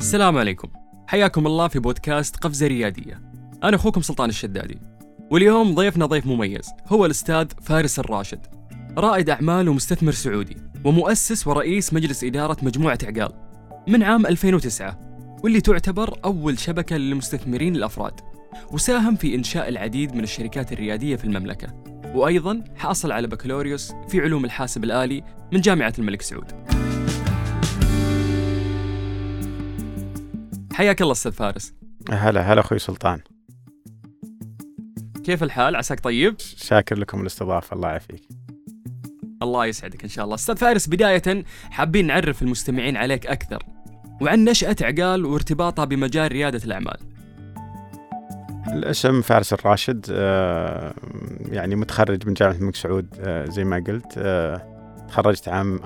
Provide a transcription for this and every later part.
السلام عليكم، حياكم الله في بودكاست قفزة ريادية. أنا أخوكم سلطان الشدادي، واليوم ضيفنا ضيف مميز، هو الأستاذ فارس الراشد، رائد أعمال ومستثمر سعودي ومؤسس ورئيس مجلس إدارة مجموعة عقال من عام 2009، واللي تعتبر أول شبكة للمستثمرين الأفراد، وساهم في إنشاء العديد من الشركات الريادية في المملكة، وأيضاً حاصل على بكالوريوس في علوم الحاسب الآلي من جامعة الملك سعود. حياك الله أستاذ فارس. هلا أخوي سلطان، كيف الحال؟ عساك طيب؟ شاكر لكم الاستضافة، الله يعافيك. الله يسعدك إن شاء الله. أستاذ فارس، بداية حابين نعرف المستمعين عليك أكثر وعن نشأة عقال وارتباطها بمجال ريادة الأعمال. الاسم فارس الراشد، يعني متخرج من جامعة الملك سعود زي ما قلت، تخرجت عام 94،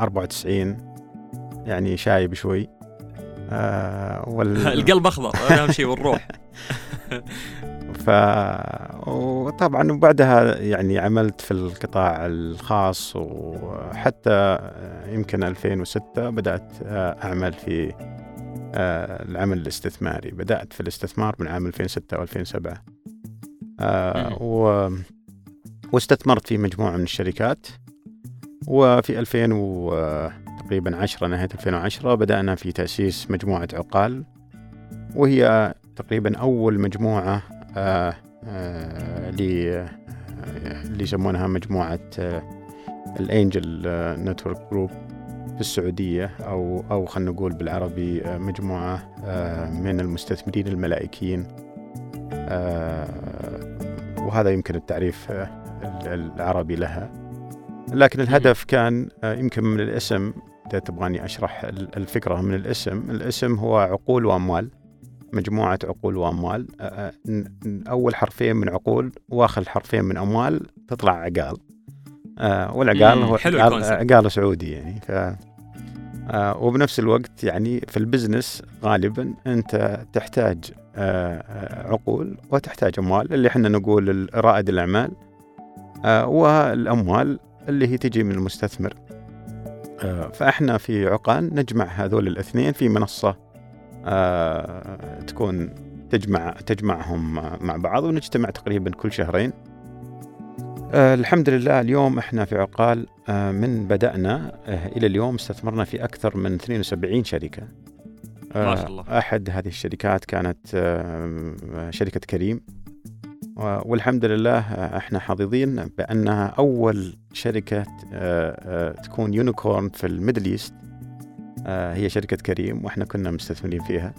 يعني شايب شوي. القلب أخضر أهم شيء والروح. وطبعا وبعدها يعني عملت في القطاع الخاص، وحتى يمكن 2006 بدأت أعمل في العمل الاستثماري. بدأت في الاستثمار من عام 2006 أو 2007، واستثمرت في مجموعة من الشركات. وفي 2010 نهاية 2010 بدأنا في تأسيس مجموعة عقال، وهي تقريبا أول مجموعة اللي يسمونها مجموعة الانجل نتورك جروب في السعودية، أو خلنا نقول بالعربي مجموعة من المستثمرين الملائكيين، وهذا يمكن التعريف العربي لها. لكن الهدف كان يمكن من الاسم، إذا تبغاني أشرح الفكرة من الاسم. الاسم هو عقول وأموال، مجموعة عقول وأموال. أول حرفين من عقول وآخر حرفين من أموال تطلع عقال، والعقال هو عقال سعودي يعني. وبنفس الوقت يعني في البزنس غالبا أنت تحتاج عقول وتحتاج أموال، اللي احنا نقول رائد الأعمال، والأموال اللي هي تجي من المستثمر. فإحنا في عقال نجمع هذول الاثنين في منصة تكون تجمعهم مع بعض، ونجتمع تقريبا كل شهرين. الحمد لله اليوم إحنا في عقال من بدأنا إلى اليوم استثمرنا في أكثر من 72 شركة. ما شاء الله. أحد هذه الشركات كانت شركة كريم، والحمد لله احنا حظيظين بأنها أول شركة تكون يونيكورن في الميدل ايست، هي شركة كريم، وإحنا كنا مستثمرين فيها.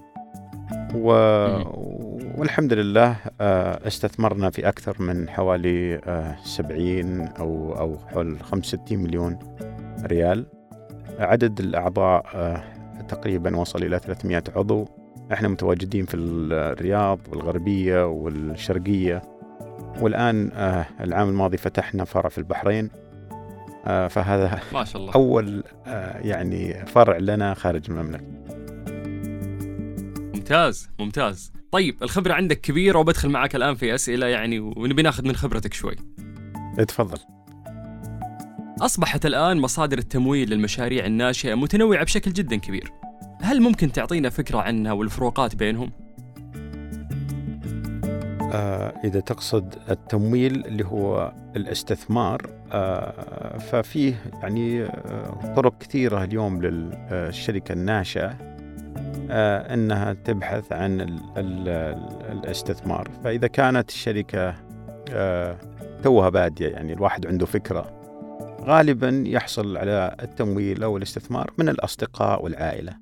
والحمد لله استثمرنا في أكثر من حوالي 70 أو حول 65 مليون ريال. عدد الأعضاء تقريبا وصل إلى 300 عضو. احنا متواجدين في الرياض والغربية والشرقية، والآن العام الماضي فتحنا فرع في البحرين، فهذا ما شاء الله أول يعني فرع لنا خارج المملكة. ممتاز. طيب الخبرة عندك كبيرة، وبدخل معك الآن في أسئلة يعني، ونبي ناخذ من خبرتك شوي. اتفضل. أصبحت الآن مصادر التمويل للمشاريع الناشئة متنوعة بشكل جدا كبير، هل ممكن تعطينا فكرة عنها والفروقات بينهم؟ إذا تقصد التمويل اللي هو الاستثمار، ففيه يعني طرق كثيرة اليوم للشركة الناشئة أنها تبحث عن الاستثمار. فإذا كانت الشركة توها بادية، يعني الواحد عنده فكرة، غالبا يحصل على التمويل أو الاستثمار من الأصدقاء والعائلة،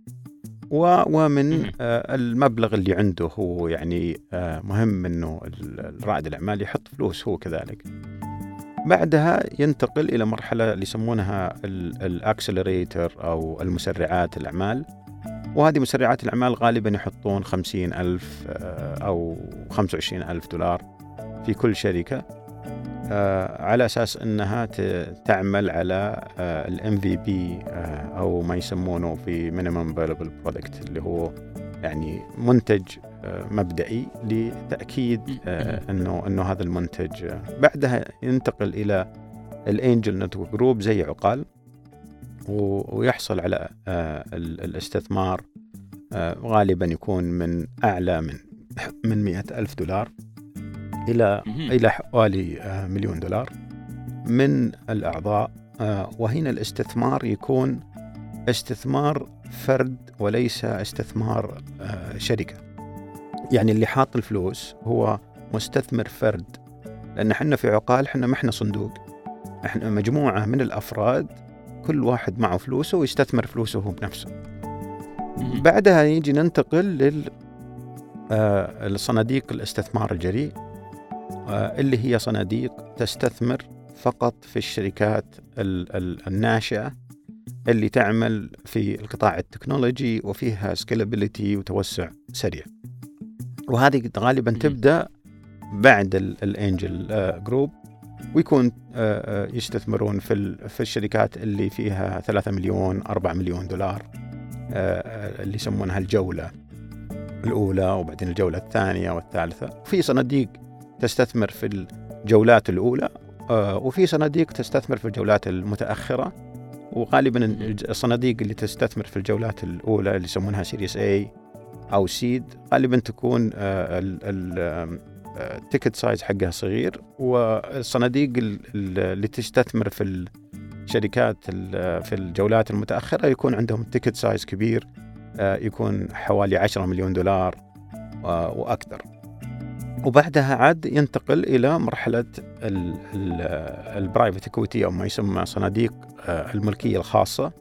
ومن المبلغ اللي عنده هو. يعني مهم أنه رائد الأعمال يحط فلوس هو كذلك. بعدها ينتقل إلى مرحلة اللي يسمونها الأكسلريتر أو المسرعات الأعمال. وهذه مسرعات الأعمال غالبا يحطون 50,000 أو 25,000 دولار في كل شركة، على أساس أنها تعمل على MVP أو ما يسمونه في minimum available product، اللي هو يعني منتج مبدئي لتأكيد أنه هذا المنتج. بعدها ينتقل إلى الانجل نتورك جروب زي عقال، ويحصل على الاستثمار غالبا يكون من أعلى من 100,000 دولار إلى حوالي 1,000,000 دولار من الأعضاء. وهنا الاستثمار يكون استثمار فرد وليس استثمار شركة. يعني اللي حاط الفلوس هو مستثمر فرد، لأن احنا في عقال احنا ما احنا صندوق، احنا مجموعة من الأفراد كل واحد معه فلوسه ويستثمر فلوسه هو بنفسه. بعدها يجي ننتقل للصناديق الاستثمار الجريء، اللي هي صناديق تستثمر فقط في الشركات الناشئة اللي تعمل في القطاع التكنولوجي وفيها سكيلابيلتي وتوسع سريع، وهذه غالبا تبدأ بعد الانجل جروب، ويكون يستثمرون في الشركات اللي فيها 3 مليون 4 مليون دولار، اللي يسمونها الجولة الأولى وبعدين الجولة الثانية والثالثة. في صناديق تستثمر في الجولات الأولى، وفي صناديق تستثمر في الجولات المتأخرة، وغالبا الصناديق اللي تستثمر في الجولات الأولى اللي يسمونها سيريس اي أو سيد غالبا تكون التيكت سايز حقها صغير، والصناديق اللي تستثمر في الشركات في الجولات المتأخرة يكون عندهم التيكت سايز كبير، يكون حوالي 10 مليون دولار وأكثر. وبعدها عاد ينتقل إلى مرحلة البرايفت اكويتي أو ما يسمى صناديق الملكية الخاصة،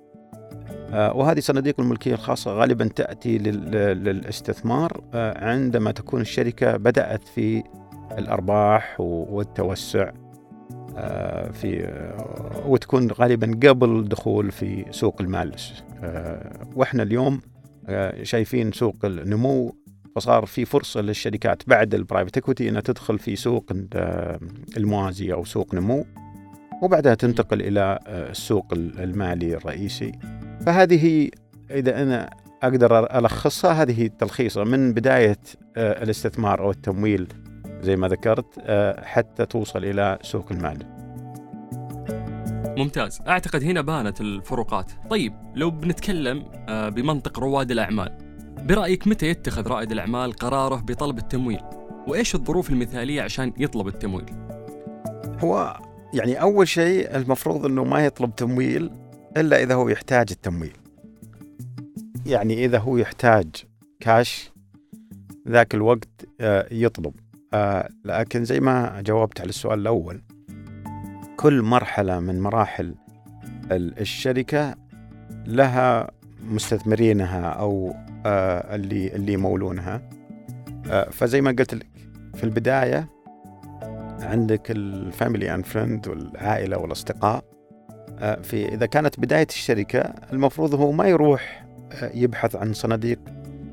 وهذه صناديق الملكية الخاصة غالبا تأتي للاستثمار عندما تكون الشركة بدأت في الأرباح والتوسع وتكون غالبا قبل دخول في سوق المال. وإحنا اليوم شايفين سوق النمو، فصار في فرصة للشركات بعد البرايفت اكويتي أنها تدخل في سوق الموازية أو سوق نمو، وبعدها تنتقل إلى السوق المالي الرئيسي. فهذه إذا أنا أقدر ألخصها، هذه التلخيصة من بداية الاستثمار أو التمويل زي ما ذكرت حتى توصل إلى سوق المال. ممتاز، أعتقد هنا بانت الفروقات. طيب لو بنتكلم بمنطق رواد الأعمال، برأيك متى يتخذ رائد الأعمال قراره بطلب التمويل؟ وإيش الظروف المثالية عشان يطلب التمويل؟ هو يعني أول شيء المفروض أنه ما يطلب تمويل إلا إذا هو يحتاج التمويل. يعني إذا هو يحتاج كاش ذاك الوقت يطلب، لكن زي ما جاوبت على السؤال الأول، كل مرحلة من مراحل الشركة لها مستثمرينها أو اللي يمولونها. فزي ما قلت لك في البداية عندك الفاميلي أند فريند والعائلة والأصدقاء. في إذا كانت بداية الشركة المفروض هو ما يروح يبحث عن صناديق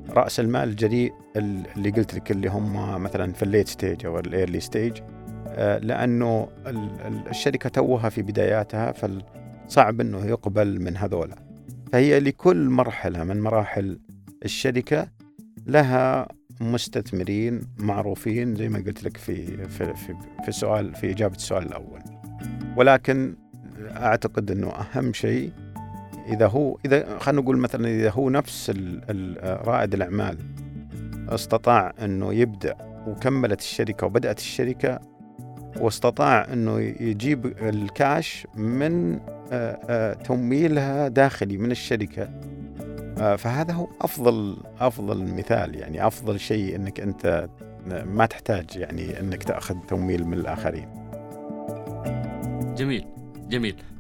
رأس المال الجريء اللي قلت لك اللي هم مثلا في الليت ستيج أو الإيرلي ستيج، لأنه الشركة توها في بداياتها، فصعب أنه يقبل من هذولا. فهي لكل مرحلة من مراحل الشركة لها مستثمرين معروفين زي ما قلت لك في السؤال، في إجابة السؤال الأول. ولكن أعتقد أنه أهم شيء إذا خلينا نقول مثلا إذا هو نفس رائد الأعمال استطاع أنه يبدأ وكملت الشركة وبدأت الشركة واستطاع أنه يجيب الكاش من تمويلها داخلي من الشركة، فهذا هو أفضل مثال. يعني أفضل شيء أنك أنت ما تحتاج يعني أنك تأخذ تمويل من الآخرين. جميل.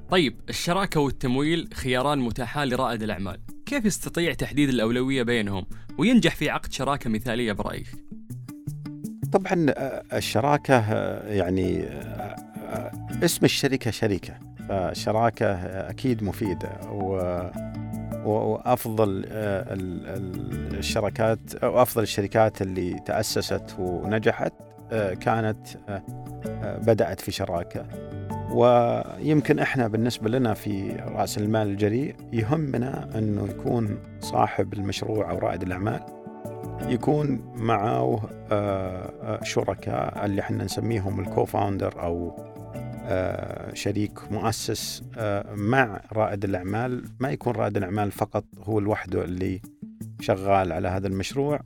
طيب الشراكة والتمويل خياران متاحان لرائد الأعمال، كيف يستطيع تحديد الأولوية بينهم وينجح في عقد شراكة مثالية برأيك؟ طبعا الشراكة يعني اسم الشركة شركة، فالشراكة أكيد مفيدة وأفضل الشراكات أو أفضل الشركات اللي تأسست ونجحت كانت بدأت في شراكة. ويمكن إحنا بالنسبة لنا في رأس المال الجريء يهمنا أنه يكون صاحب المشروع أو رائد الأعمال يكون معه شركاء اللي إحنا نسميهم الكوفاوندر أو شريك مؤسس مع رائد الأعمال. ما يكون رائد الأعمال فقط هو لوحده اللي شغال على هذا المشروع،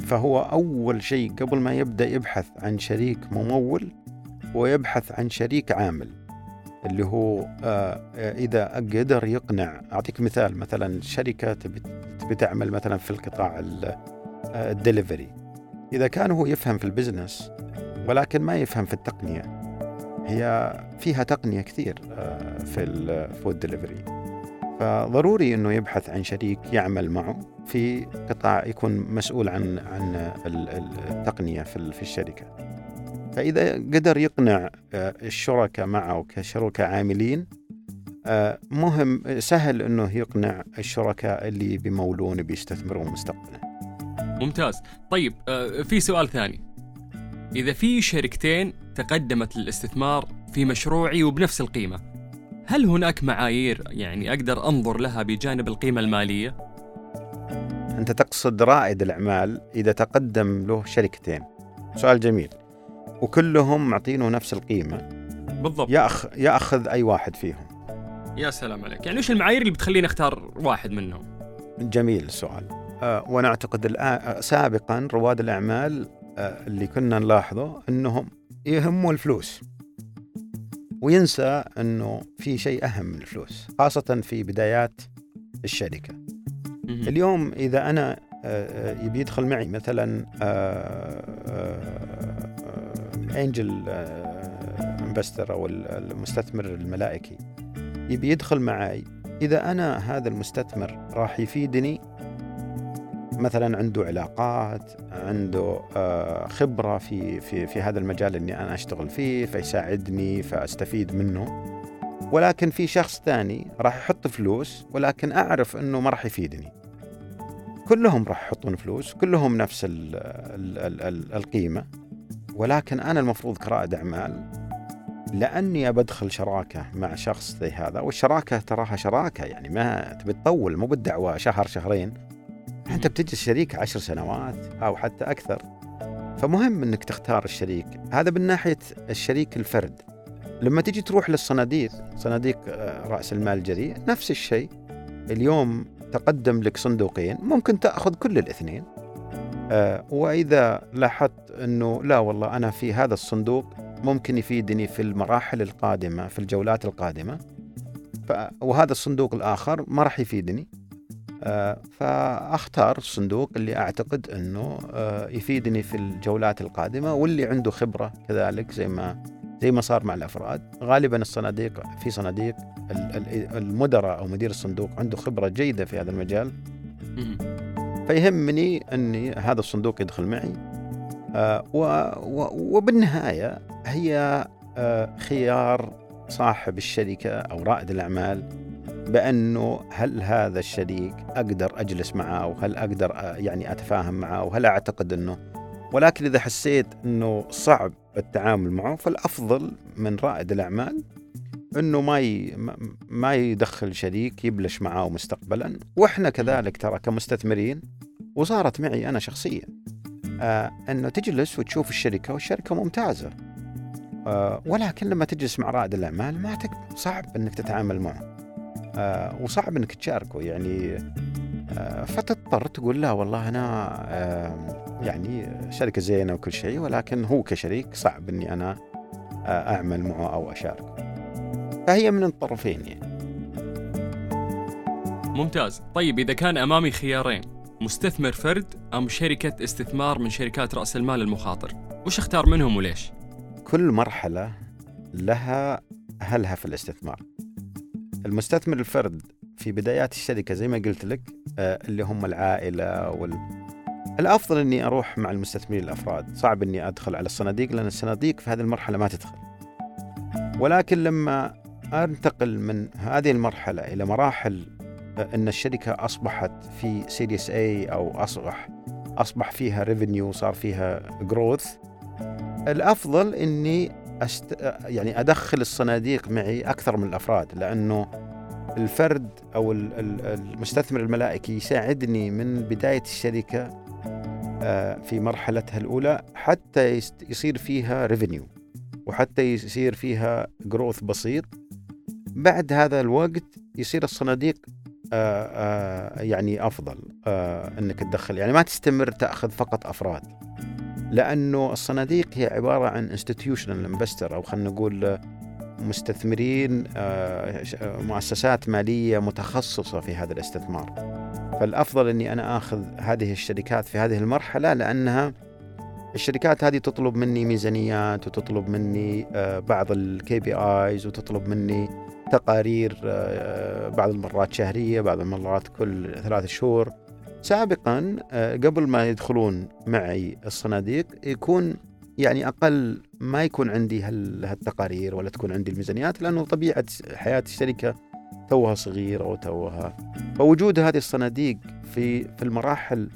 فهو أول شيء قبل ما يبدأ يبحث عن شريك ممول ويبحث عن شريك عامل، اللي هو إذا قدر يقنع. أعطيك مثال، مثلا شركة بتعمل مثلا في القطاع الدليفري، إذا كان هو يفهم في البزنس ولكن ما يفهم في التقنية، هي فيها تقنية كثير في الفود ديليفري، فضروري أنه يبحث عن شريك يعمل معه في قطاع يكون مسؤول عن التقنية في الشركة. فإذا قدر يقنع الشركاء معه كشركاء عاملين، مهم سهل أنه يقنع الشركاء اللي بيمولون بيستثمرون مستقبلا. ممتاز. طيب في سؤال ثاني، إذا في شركتين تقدمت للاستثمار في مشروعي وبنفس القيمة، هل هناك معايير يعني أقدر أنظر لها بجانب القيمة المالية؟ أنت تقصد رائد الأعمال إذا تقدم له شركتين. سؤال جميل، وكلهم معطينه نفس القيمة بالضبط، يأخذ أي واحد فيهم؟ يا سلام عليك، يعني إيش المعايير اللي بتخليني أختار واحد منهم؟ جميل السؤال. وأنا أعتقد الآن سابقاً رواد الأعمال اللي كنا نلاحظه أنهم يهموا الفلوس، وينسى أنه في شيء أهم من الفلوس، خاصة في بدايات الشركة. اليوم إذا أنا يبي يدخل معي مثلا أنجل إنفستر أو المستثمر الملائكي، يبي يدخل معي، إذا أنا هذا المستثمر راح يفيدني، مثلا عنده علاقات، عنده خبرة في هذا المجال اللي أنا أشتغل فيه، فيساعدني فأستفيد منه. ولكن في شخص ثاني راح يحط فلوس، ولكن أعرف أنه ما راح يفيدني. كلهم راح يحطون فلوس، كلهم نفس القيمة، ولكن أنا المفروض كرائد أعمال لأني بدخل شراكة مع شخص زي هذا، والشراكة تراها شراكة، يعني ما بتطول، مو بالدعوة شهر شهرين، أنت بتجي الشريك 10 سنوات أو حتى أكثر. فمهم أنك تختار الشريك هذا من ناحية الشريك الفرد. لما تجي تروح للصناديق، صناديق رأس المال الجريء نفس الشيء، اليوم تقدم لك صندوقين، ممكن تأخذ كل الاثنين. وإذا لاحظت أنه لا والله أنا في هذا الصندوق ممكن يفيدني في المراحل القادمة، في الجولات القادمة، وهذا الصندوق الآخر ما راح يفيدني، فأختار الصندوق اللي أعتقد أنه يفيدني في الجولات القادمة، واللي عنده خبرة كذلك، زي ما صار مع الأفراد. غالبا الصناديق، في صناديق المدراء أو مدير الصندوق عنده خبرة جيدة في هذا المجال، فيهمني أني هذا الصندوق يدخل معي. وبالنهاية هي خيار صاحب الشركة أو رائد الأعمال، بأنه هل هذا الشريك أقدر أجلس معه، وهل أقدر يعني أتفاهم معه، وهل أعتقد أنه. ولكن إذا حسيت أنه صعب التعامل معه، فالأفضل من رائد الأعمال أنه ما يدخل شريك يبلش معه مستقبلا. وإحنا كذلك ترى كمستثمرين، وصارت معي أنا شخصيا، أنه تجلس وتشوف الشركة، والشركة ممتازة، ولكن لما تجلس مع رائد الأعمال ما صعب أنك تتعامل معه، وصعب انك تشاركه يعني، فتضطر تقول لا والله انا يعني شركة زينة وكل شيء، ولكن هو كشريك صعب اني انا اعمل معه او اشاركه. فهي من الطرفين يعني. ممتاز. طيب اذا كان امامي خيارين، مستثمر فرد ام شركة استثمار من شركات رأس المال المخاطر، وش اختار منهم وليش؟ كل مرحلة لها اهلها في الاستثمار. المستثمر الفرد في بدايات الشركة زي ما قلت لك، اللي هم العائلة الأفضل أني أروح مع المستثمرين الأفراد. صعب أني أدخل على الصناديق، لأن الصناديق في هذه المرحلة ما تدخل. ولكن لما أنتقل من هذه المرحلة إلى مراحل أن الشركة أصبحت في سيريس اي، أو أصبح فيها ريفينيو، صار فيها جروث، الأفضل أني يعني أدخل الصناديق معي أكثر من الأفراد، لأنه الفرد أو المستثمر الملائكي يساعدني من بداية الشركة في مرحلتها الأولى، حتى يصير فيها ريفينيو، وحتى يصير فيها جروث بسيط. بعد هذا الوقت يصير الصناديق يعني أفضل أنك تدخل، يعني ما تستمر تأخذ فقط أفراد، لأنه الصناديق هي عبارة عن institutional investor أو خلنا نقول مستثمرين، مؤسسات مالية متخصصة في هذا الاستثمار. فالأفضل أني أنا آخذ هذه الشركات في هذه المرحلة، لأنها الشركات هذه تطلب مني ميزانيات وتطلب مني بعض ال KPIs وتطلب مني تقارير بعض المرات شهرية، بعض المرات كل 3 شهور. سابقا قبل ما يدخلون معي الصناديق يكون يعني أقل، ما يكون عندي هالتقارير ولا تكون عندي الميزانيات، لأنه طبيعة حياة الشركة توها صغيرة وتوها. فوجود هذه الصناديق في المراحل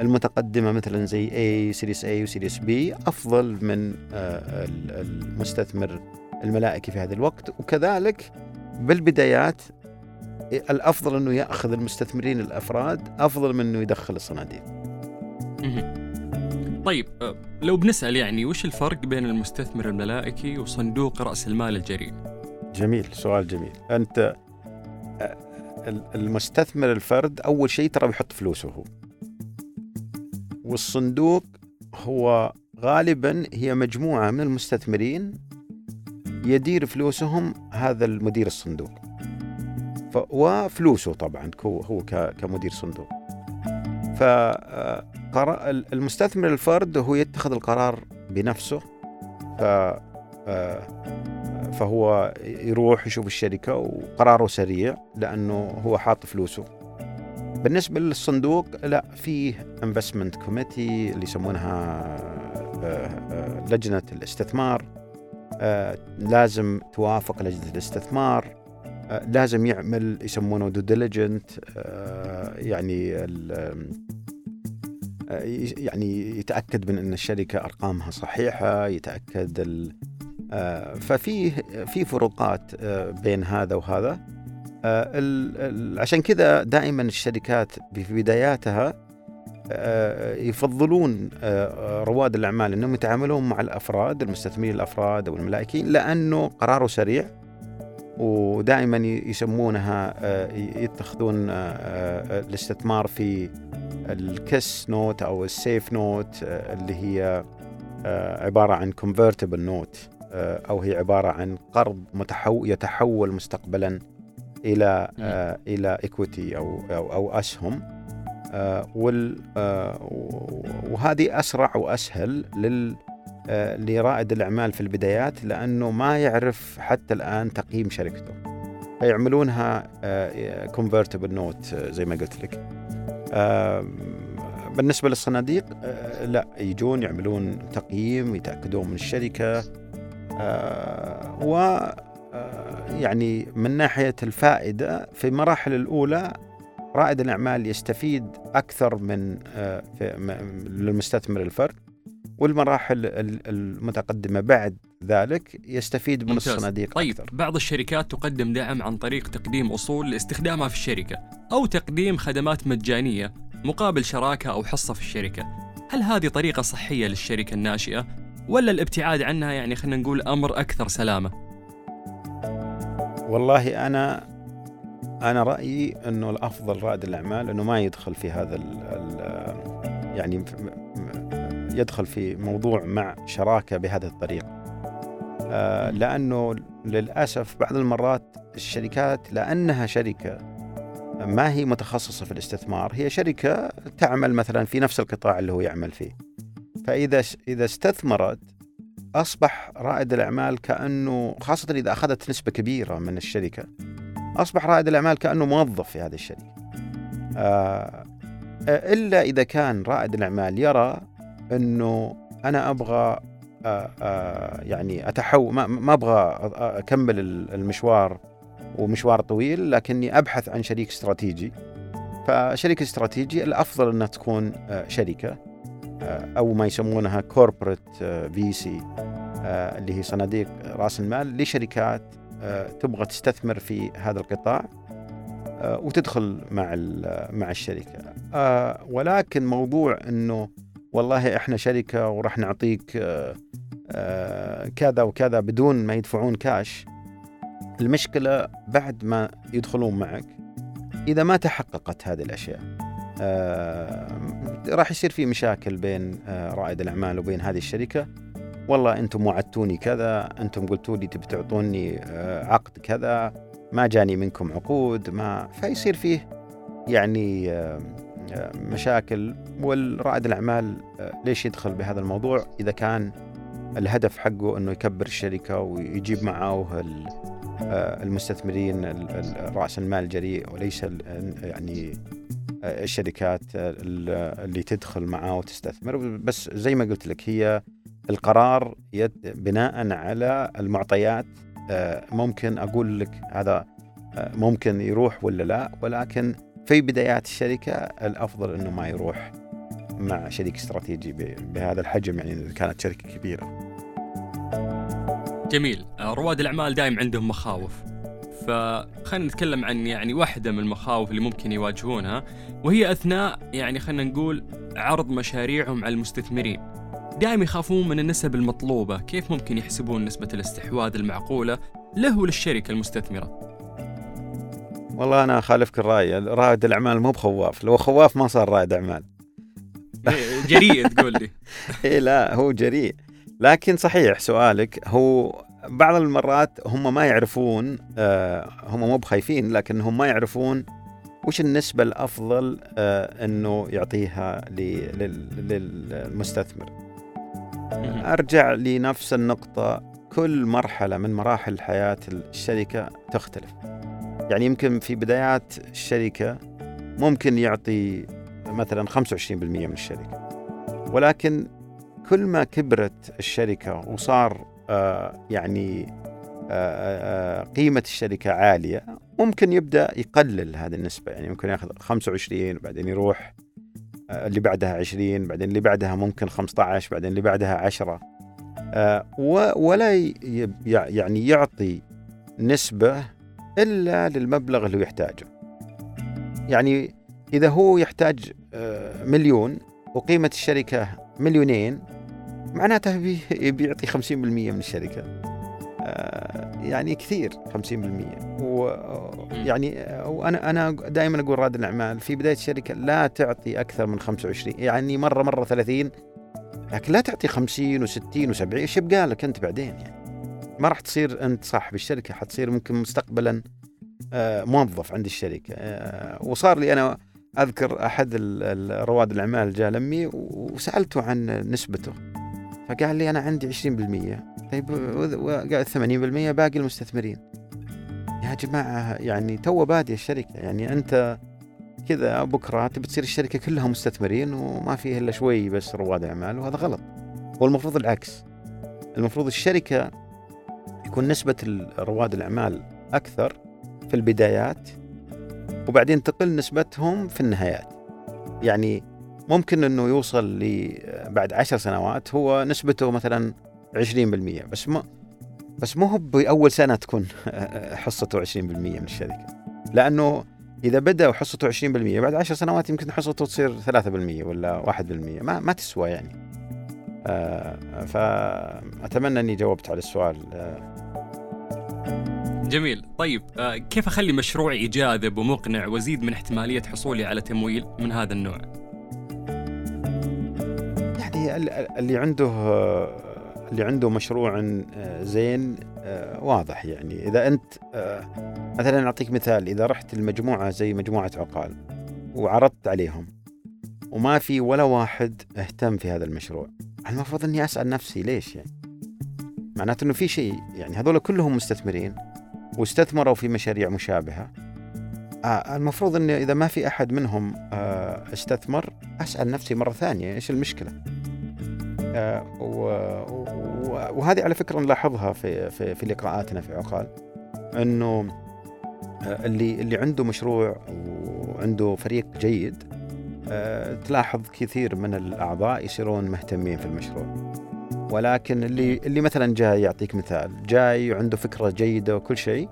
المتقدمة مثلا زي سيريس اي وسيريس بي أفضل من المستثمر الملائكي في هذا الوقت. وكذلك بالبدايات الأفضل أنه يأخذ المستثمرين الأفراد أفضل من أنه يدخل الصناديق. طيب لو بنسأل يعني وش الفرق بين المستثمر الملائكي وصندوق رأس المال الجريء؟ جميل، سؤال جميل. أنت المستثمر الفرد أول شيء ترى بيحط فلوسه هو، والصندوق هو غالبا هي مجموعة من المستثمرين يدير فلوسهم هذا المدير الصندوق، وفلوسه طبعا هو كمدير صندوق. فالمستثمر الفرد هو يتخذ القرار بنفسه، فهو يروح يشوف الشركة وقراره سريع لأنه هو حاط فلوسه. بالنسبة للصندوق لا، فيه investment committee اللي يسمونها لجنة الاستثمار، لازم توافق لجنة الاستثمار، لازم يعمل يسمونه due diligent، يعني يتأكد من أن الشركة أرقامها صحيحة، يتأكد ففي فروقات بين هذا وهذا. عشان كذا دائما الشركات في بداياتها يفضلون رواد الأعمال أنهم يتعاملون مع الأفراد، المستثمرين الأفراد أو الملائكين، لأنه قراره سريع، ودائما يسمونها يتخذون الاستثمار في الكس نوت أو السيف نوت اللي هي عبارة عن convertible note، أو هي عبارة عن قرض يتحول مستقبلا إلى equity أو أسهم. وهذه أسرع وأسهل لرائد الأعمال في البدايات، لأنه ما يعرف حتى الآن تقييم شركته، يعملونها convertible note زي ما قلت لك. بالنسبة للصناديق لا، يجون يعملون تقييم، يتأكدون من الشركة، ويعني من ناحية الفائدة في المراحل الأولى رائد الأعمال يستفيد أكثر من المستثمر الفرد، والمراحل المتقدمة بعد ذلك يستفيد من الصناديق. طيب أكثر. بعض الشركات تقدم دعم عن طريق تقديم أصول لاستخدامها في الشركة، أو تقديم خدمات مجانية مقابل شراكة أو حصة في الشركة. هل هذه طريقة صحية للشركة الناشئة، ولا الابتعاد عنها يعني خلينا نقول أمر أكثر سلامة؟ والله أنا رأيي أنه الأفضل رائد الأعمال أنه ما يدخل في هذا يعني يدخل في موضوع مع شراكة بهذه الطريقة، لأنه للأسف بعض المرات الشركات لأنها شركة ما هي متخصصة في الاستثمار، هي شركة تعمل مثلا في نفس القطاع اللي هو يعمل فيه، فإذا استثمرت أصبح رائد الأعمال كأنه، خاصة إذا أخذت نسبة كبيرة من الشركة، أصبح رائد الأعمال كأنه موظف في هذه الشركة. إلا إذا كان رائد الأعمال يرى أنه أنا أبغى يعني أتحول، ما أبغى أكمل المشوار ومشوار طويل، لكني أبحث عن شريك استراتيجي. فشريك استراتيجي الأفضل أنها تكون شركة، أو ما يسمونها corporate VC، اللي هي صناديق رأس المال لشركات تبغى تستثمر في هذا القطاع وتدخل مع الشركة. ولكن موضوع أنه والله إحنا شركة ورح نعطيك كذا وكذا بدون ما يدفعون كاش، المشكلة بعد ما يدخلون معك إذا ما تحققت هذه الأشياء راح يصير في مشاكل بين رائد الأعمال وبين هذه الشركة. والله أنتم وعدتوني كذا، أنتم قلتوا لي تبي تعطوني عقد كذا، ما جاني منكم عقود، ما فيصير فيه يعني مشاكل. والرائد الأعمال ليش يدخل بهذا الموضوع إذا كان الهدف حقه أنه يكبر الشركة ويجيب معه المستثمرين رأس المال الجريء، وليس يعني الشركات اللي تدخل معه وتستثمر. بس زي ما قلت لك، هي القرار بناء على المعطيات. ممكن أقول لك هذا ممكن يروح ولا لا، ولكن في بدايات الشركة الأفضل أنه ما يروح مع شريك استراتيجي بهذا الحجم، يعني إذا كانت شركة كبيرة. جميل. رواد الأعمال دائم عندهم مخاوف، فخلنا نتكلم عن يعني واحدة من المخاوف اللي ممكن يواجهونها، وهي أثناء يعني خلنا نقول عرض مشاريعهم على المستثمرين. دائم يخافون من النسب المطلوبة. كيف ممكن يحسبون نسبة الاستحواذ المعقولة له للشركة المستثمرة؟ والله أنا خالفك الرأي، رائد الأعمال مو بخواف، لو خواف ما صار رائد أعمال. جريء تقول لي؟ إيه لا، هو جريء. لكن صحيح سؤالك، هو بعض المرات هم ما يعرفون، هم مو بخايفين، لكن هم ما يعرفون وش النسبة الأفضل أنه يعطيها للمستثمر. أرجع لنفس النقطة، كل مرحلة من مراحل حياة الشركة تختلف. يعني يمكن في بدايات الشركة ممكن يعطي مثلا 25% من الشركة، ولكن كل ما كبرت الشركة وصار قيمة الشركة عالية، ممكن يبدأ يقلل هذه النسبة. يعني ممكن يأخذ 25، بعدين يروح اللي بعدها 20، بعدين اللي بعدها ممكن 15، بعدين اللي بعدها 10، ولا يعني يعطي نسبة إلا للمبلغ اللي يحتاجه. يعني إذا هو يحتاج 1,000,000 وقيمة الشركة 2,000,000، معناته بيعطي 50% من الشركة، يعني كثير 50%. وأنا دائما أقول رائد الأعمال في بداية الشركة لا تعطي أكثر من 25، يعني مرة 30، لكن لا تعطي 50 و60 و70. إيش يبقى لك أنت بعدين؟ يعني ما راح تصير أنت صاحب الشركة، حتصير ممكن مستقبلا موظف عند الشركة. وصار لي أنا أذكر أحد رواد الأعمال جاء لمي وسألته عن نسبته، فقال لي أنا عندي 20%. طيب وقال 80% باقي المستثمرين. يا جماعة يعني تو بادئ الشركة، يعني أنت كذا بكرة بتصير الشركة كلها مستثمرين وما فيه إلا شوي بس رواد أعمال، وهذا غلط. والمفروض العكس، المفروض الشركة يكون نسبة رواد الأعمال أكثر في البدايات، وبعدين تقل نسبتهم في النهايات. يعني ممكن أنه يوصل بعد 10 سنوات هو نسبته مثلا 20%، بس مو هو بأول سنة تكون حصته 20% من الشركة، لأنه إذا بدأ حصته 20% بعد 10 سنوات يمكن حصته تصير 3% ولا 1%، ما تسوى يعني. فأتمنى أني جاوبت على السؤال. جميل. طيب كيف أخلي مشروعي جاذب ومقنع وزيد من احتمالية حصولي على تمويل من هذا النوع؟ يعني اللي عنده مشروع زين واضح. يعني إذا أنت مثلا أعطيك مثال، إذا رحت المجموعة زي مجموعة عقال وعرضت عليهم وما في ولا واحد اهتم في هذا المشروع، المفروض أني أسأل نفسي ليش؟ يعني معناته أنه في شيء، يعني هذول كلهم مستثمرين واستثمروا في مشاريع مشابهة. المفروض أن إذا ما في أحد منهم استثمر، أسأل نفسي مرة ثانية إيش المشكلة. وهذه على فكرة نلاحظها في لقاءاتنا في عقال، أنه اللي عنده مشروع وعنده فريق جيد، تلاحظ كثير من الأعضاء يصيرون مهتمين في المشروع. ولكن اللي مثلا جاي، يعطيك مثال، جاي وعنده فكرة جيدة وكل شيء،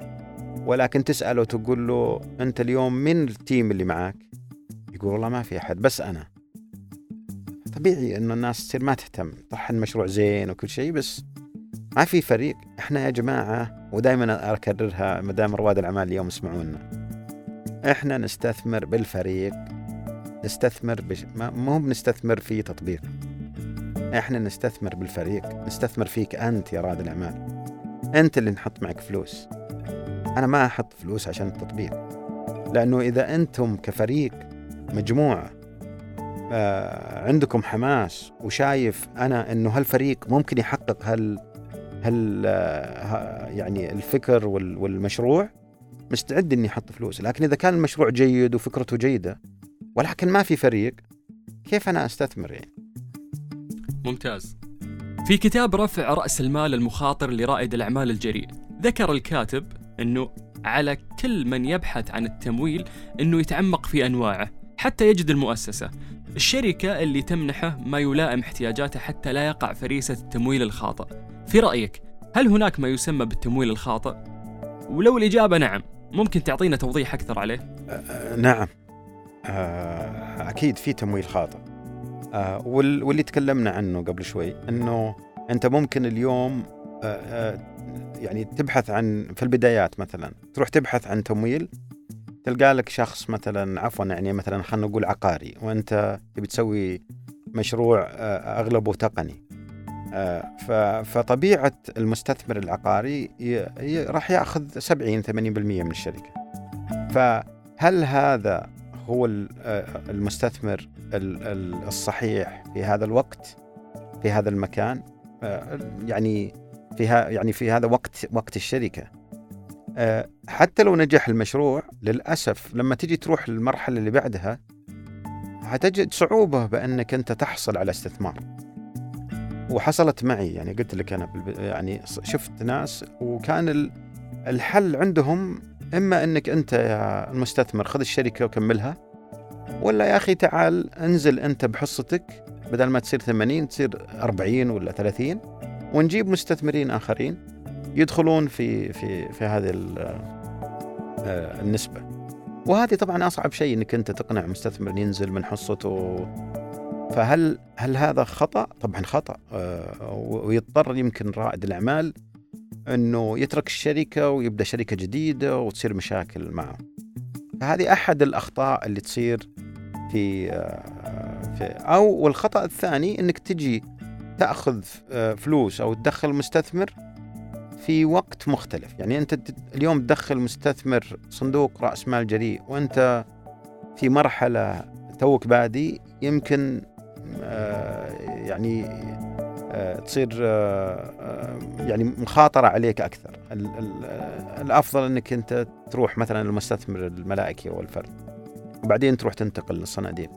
ولكن تسأله وتقول له أنت اليوم من التيم اللي معاك، يقول والله ما في أحد بس أنا. طبيعي أن الناس تصير ما تهتم، طح المشروع زين وكل شيء بس ما في فريق. إحنا يا جماعة، ودائما أكررها مدام رواد الأعمال اليوم يسمعونا، احنا نستثمر بالفريق، نستثمر مو بنستثمر في تطبيق، احنا نستثمر بالفريق، نستثمر فيك انت يا رائد الاعمال، انت اللي نحط معك فلوس. انا ما احط فلوس عشان التطبيق، لانه اذا انتم كفريق مجموعة عندكم حماس وشايف أنا أنه هالفريق ممكن يحقق يعني الفكر والمشروع، مستعد أني أحط فلوس. لكن إذا كان المشروع جيد وفكرته جيدة ولكن ما في فريق، كيف أنا أستثمر يعني؟ ممتاز. في كتاب رفع رأس المال المخاطر لرائد الأعمال الجريء، ذكر الكاتب أنه على كل من يبحث عن التمويل أنه يتعمق في أنواعه حتى يجد المؤسسة، الشركة اللي تمنحه ما يلائم احتياجاته حتى لا يقع فريسة التمويل الخاطئ. في رأيك هل هناك ما يسمى بالتمويل الخاطئ؟ ولو الإجابة نعم، ممكن تعطينا توضيح أكثر عليه؟ نعم، أكيد في تمويل خاطئ، واللي تكلمنا عنه قبل شوي، أنه أنت ممكن اليوم يعني تبحث عن، في البدايات مثلا تروح تبحث عن تمويل، تلقى لك شخص مثلا، مثلا خلنا نقول عقاري، وانت تبي تسوي مشروع اغلبه تقني، فطبيعة المستثمر العقاري راح ياخذ 70-80% من الشركة. فهل هذا هو المستثمر الصحيح في هذا الوقت، في هذا المكان، يعني في هذا وقت الشركة؟ حتى لو نجح المشروع، للأسف لما تجي تروح للمرحلة اللي بعدها هتجد صعوبة بأنك أنت تحصل على استثمار. وحصلت معي، يعني قلت لك أنا يعني شفت ناس وكان الحل عندهم إما أنك أنت يا المستثمر خذ الشركة وكملها، ولا يا أخي تعال انزل أنت بحصتك، بدل ما تصير 80 تصير 40 ولا 30، ونجيب مستثمرين آخرين يدخلون في في في هذه النسبة. وهذه طبعا أصعب شيء، إنك أنت تقنع مستثمر ينزل من حصته. فهل هذا خطأ؟ طبعا خطأ، ويضطر يمكن رائد الأعمال إنه يترك الشركة ويبدأ شركة جديدة وتصير مشاكل معه. فهذه أحد الأخطاء اللي تصير في أو والخطأ الثاني إنك تجي تأخذ فلوس أو تدخل مستثمر في وقت مختلف. يعني أنت اليوم تدخل مستثمر صندوق رأس مال جريء وأنت في مرحلة توك بادي، يمكن تصير يعني مخاطرة عليك أكثر. الأفضل أنك أنت تروح مثلا المستثمر الملائكي أو الفرد، وبعدين تروح تنتقل للصناديق.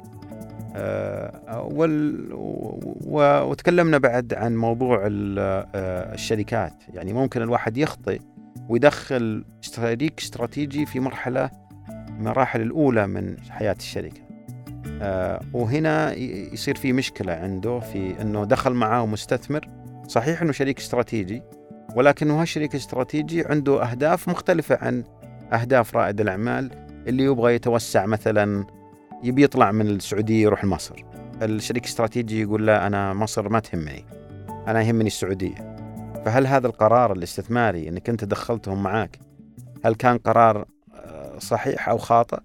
وتكلمنا بعد عن موضوع الشركات، يعني ممكن الواحد يخطئ ويدخل شريك استراتيجي في مراحل الأولى من حياة الشركة، وهنا يصير في مشكلة عنده، في أنه دخل معاه مستثمر صحيح أنه شريك استراتيجي، ولكنه هالشريك الاستراتيجي عنده أهداف مختلفة عن أهداف رائد الأعمال اللي يبغى يتوسع، مثلاً يبي يطلع من السعودية يروح لمصر. الشريك الاستراتيجي يقول لا، أنا مصر ما تهمني، أنا يهمني السعودية. فهل هذا القرار الاستثماري أنك أنت دخلتهم معاك، هل كان قرار صحيح أو خاطئ؟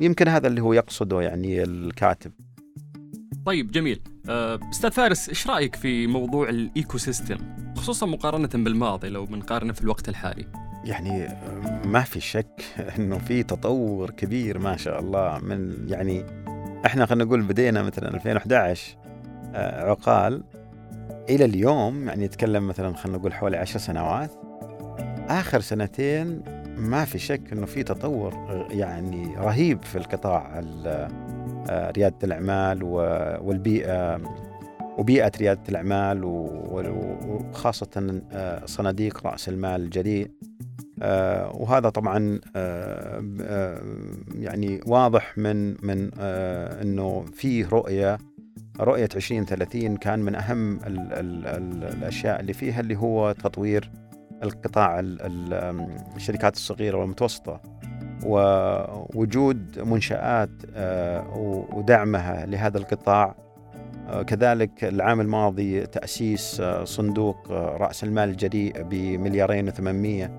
يمكن هذا اللي هو يقصده يعني الكاتب. طيب جميل. أستاذ فارس، إيش رأيك في موضوع الإيكو سيستم، خصوصا مقارنة بالماضي لو بنقارنه في الوقت الحالي؟ يعني ما في شك أنه في تطور كبير ما شاء الله. من يعني إحنا خلنا نقول بدينا مثلا 2011 عقال إلى اليوم، يعني نتكلم مثلا خلنا نقول حوالي 10 سنوات. آخر سنتين ما في شك أنه في تطور يعني رهيب في القطاع، ريادة الأعمال والبيئة وبيئة ريادة الأعمال، وخاصة صناديق رأس المال الجريء. وهذا طبعا يعني واضح من أنه فيه رؤية 2030 كان من أهم الأشياء اللي فيها، اللي هو تطوير القطاع الشركات الصغيرة والمتوسطة، ووجود منشآت ودعمها لهذا القطاع. كذلك العام الماضي تأسيس صندوق رأس المال الجريء ب2.8 مليار،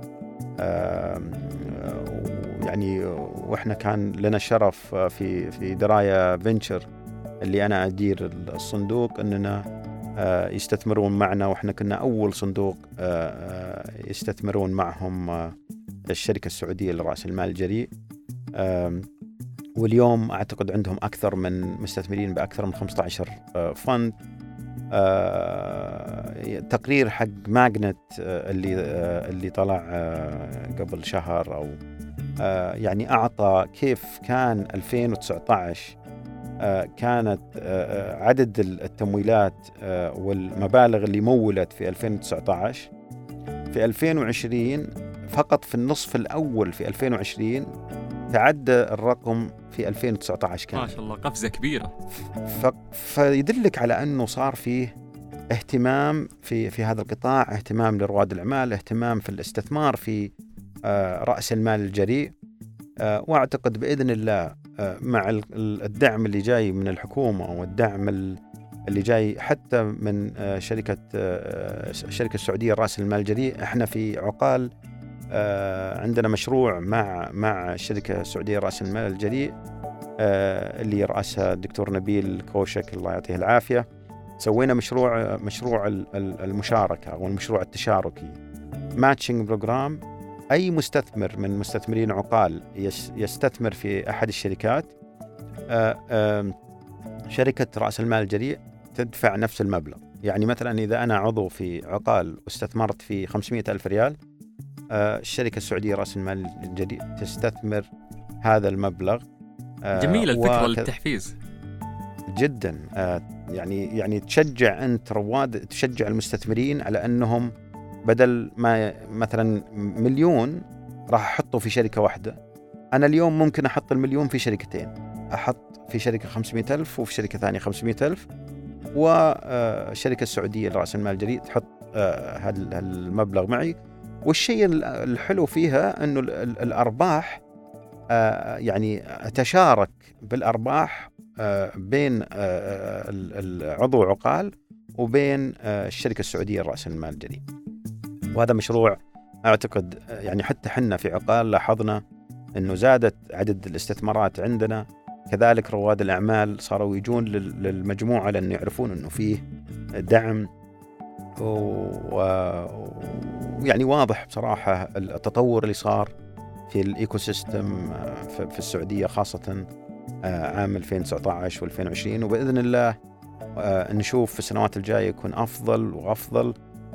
يعني واحنا كان لنا شرف في دراية فينشر اللي انا ادير الصندوق اننا يستثمرون معنا، واحنا كنا اول صندوق يستثمرون معهم الشركة السعودية لرأس المال الجريء، واليوم اعتقد عندهم اكثر من مستثمرين باكثر من 15 فند. تقرير حق ماجنت اللي طلع قبل شهر او يعني اعطى كيف كان 2019 كانت عدد التمويلات والمبالغ اللي مولت في 2019. في 2020 فقط في النصف الاول في 2020 تعدى الرقم في 2019 كان. ما شاء الله قفزة كبيرة. فيدلك على أنه صار فيه اهتمام في هذا القطاع، اهتمام لرواد الأعمال، اهتمام في الاستثمار في رأس المال الجريء. وأعتقد بإذن الله مع الدعم اللي جاي من الحكومة والدعم اللي جاي حتى من شركة السعودية رأس المال الجريء، احنا في عقال عندنا مشروع مع الشركة السعودية رأس المال الجريء اللي رأسها الدكتور نبيل كوشك الله يعطيه العافية. سوينا مشروع المشاركة أو المشروع التشاركي ماتشنج بروجرام. أي مستثمر من مستثمرين عقال يستثمر في أحد الشركات، شركة رأس المال الجريء تدفع نفس المبلغ. يعني مثلا إذا أنا عضو في عقال واستثمرت في 500,000 ريال، الشركة السعودية رأس المال الجريء تستثمر هذا المبلغ. جميلة الفكرة للتحفيز جدا. يعني تشجع أنت رواد، تشجع المستثمرين على أنهم بدل ما مثلا 1,000,000 راح أحطه في شركة واحدة، أنا اليوم ممكن أحط 1,000,000 في شركتين، أحط في شركة 500,000 وفي شركة ثانية 500,000، والشركة السعودية لرأس المال الجريء تحط هذا المبلغ معي. والشيء الحلو فيها أنه الأرباح يعني أتشارك بالأرباح بين عضو عقال وبين الشركة السعودية لرأس المال الجريء. وهذا مشروع أعتقد يعني حتى حنا في عقال لاحظنا أنه زادت عدد الاستثمارات عندنا، كذلك رواد الأعمال صاروا يجون للمجموعة لأن يعرفون أنه فيه دعم. ويعني واضح بصراحة التطور اللي صار في الإيكو سيستم في السعودية خاصة عام 2019 و2020، وبإذن الله نشوف في السنوات الجاية يكون أفضل وأفضل.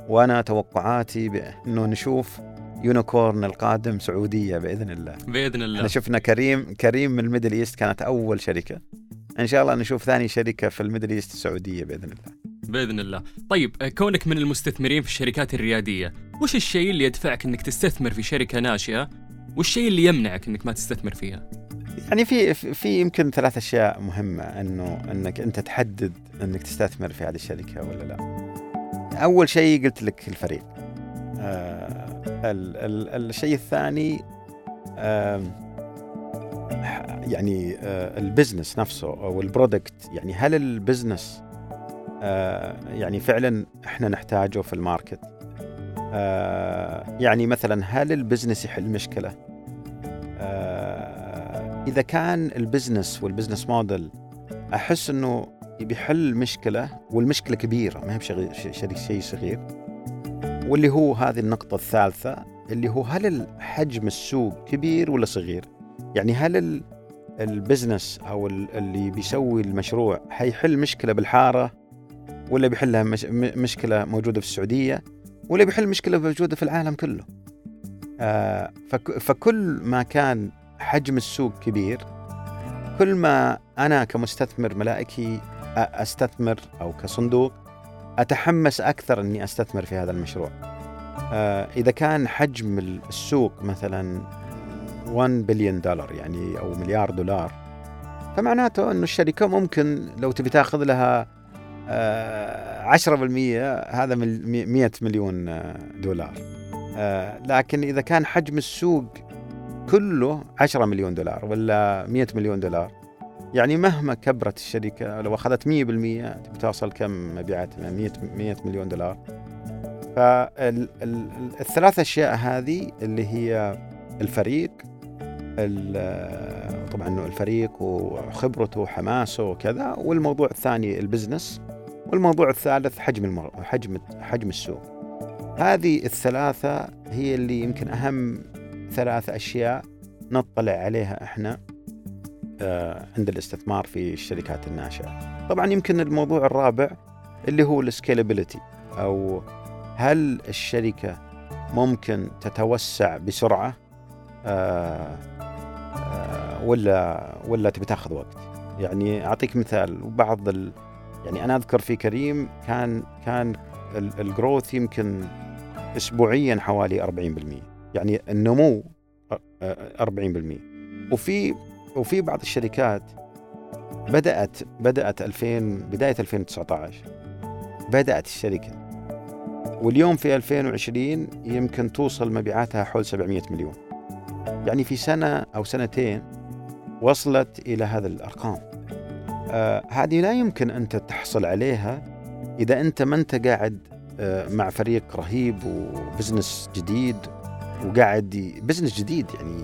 وأنا توقعاتي بأنه نشوف يونيكورن القادم سعودية بإذن الله. بإذن الله احنا شفنا كريم من الميدل إيست كانت أول شركة، إن شاء الله نشوف ثاني شركة في الميدل إيست السعودية بإذن الله. بإذن الله. طيب، كونك من المستثمرين في الشركات الريادية، وش الشيء اللي يدفعك أنك تستثمر في شركة ناشئة، والشيء اللي يمنعك أنك ما تستثمر فيها؟ يعني في يمكن 3 أشياء مهمة أنك أنت تحدد أنك تستثمر في هذه الشركة ولا لا. أول شيء قلت لك الفريق. الشيء الثاني يعني البزنس نفسه أو البرودكت. يعني هل البزنس يعني فعلا احنا نحتاجه في الماركت؟ يعني مثلا هل البزنس يحل مشكلة؟ إذا كان البزنس والبزنس موديل أحس أنه بيحل مشكلة، والمشكلة كبيرة ما هي شيء صغير. واللي هو هذه النقطة الثالثة اللي هو هل حجم السوق كبير ولا صغير؟ يعني هل البزنس أو اللي بيسوي المشروع هيحل مشكلة بالحارة، ولا بيحلها مشكلة موجودة في السعودية، ولا بيحل مشكلة موجودة في العالم كله. فكل ما كان حجم السوق كبير، كل ما أنا كمستثمر ملائكي أستثمر أو كصندوق أتحمس أكثر أني أستثمر في هذا المشروع. إذا كان حجم السوق مثلا 1 بليون دولار يعني أو $1,000,000,000، فمعناته أنه الشركة ممكن لو تبي تأخذ لها 10%، هذا 100 مليون دولار. لكن إذا كان حجم السوق كله 10 مليون دولار ولا 100 مليون دولار، يعني مهما كبرت الشركة لو أخذت 100% بتوصل كم مبيعاتها؟ 100 مليون دولار. فالثلاث أشياء هذه اللي هي الفريق طبعا الفريق وخبرته وحماسه وكذا، والموضوع الثاني البزنس، والموضوع الثالث حجم السوق. هذه الثلاثة هي اللي يمكن أهم ثلاث أشياء نطلع عليها إحنا عند الاستثمار في الشركات الناشئة. طبعا يمكن الموضوع الرابع اللي هو السكيلابيلتي، أو هل الشركة ممكن تتوسع بسرعة ولا تبي تاخذ وقت. يعني أعطيك مثال، وبعض يعني أنا أذكر في كريم كان الجروث يمكن أسبوعيا حوالي 40%، يعني النمو 40%. وفي بعض الشركات بدأت بداية 2019 بدأت الشركة، واليوم في 2020 يمكن توصل مبيعاتها حول 700 مليون. يعني في سنة أو سنتين وصلت إلى هذه الأرقام. هذه لا يمكن أنت تحصل عليها إذا أنت ما أنت قاعد مع فريق رهيب وبزنس جديد، وقاعد بزنس جديد يعني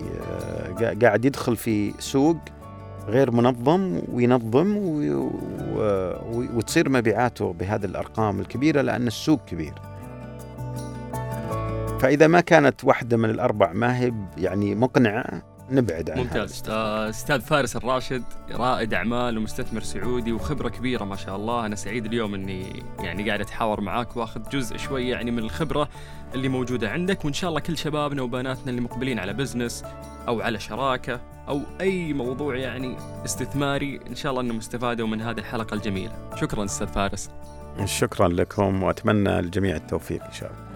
قاعد يدخل في سوق غير منظم وينظم وتصير مبيعاته بهذه الأرقام الكبيرة لأن السوق كبير. فإذا ما كانت واحدة من الأربع ماهب يعني مقنعة نبعد عنها. ممتاز. أستاذ فارس الراشد، رائد أعمال ومستثمر سعودي وخبرة كبيرة ما شاء الله. أنا سعيد اليوم أني يعني قاعد أتحاور معاك وأخذ جزء شوي يعني من الخبرة اللي موجودة عندك، وإن شاء الله كل شبابنا وبناتنا اللي مقبلين على بزنس أو على شراكة أو أي موضوع يعني استثماري إن شاء الله أنه مستفادوا من هذه الحلقة الجميلة. شكراً أستاذ فارس. شكراً لكم، وأتمنى الجميع التوفيق إن شاء الله.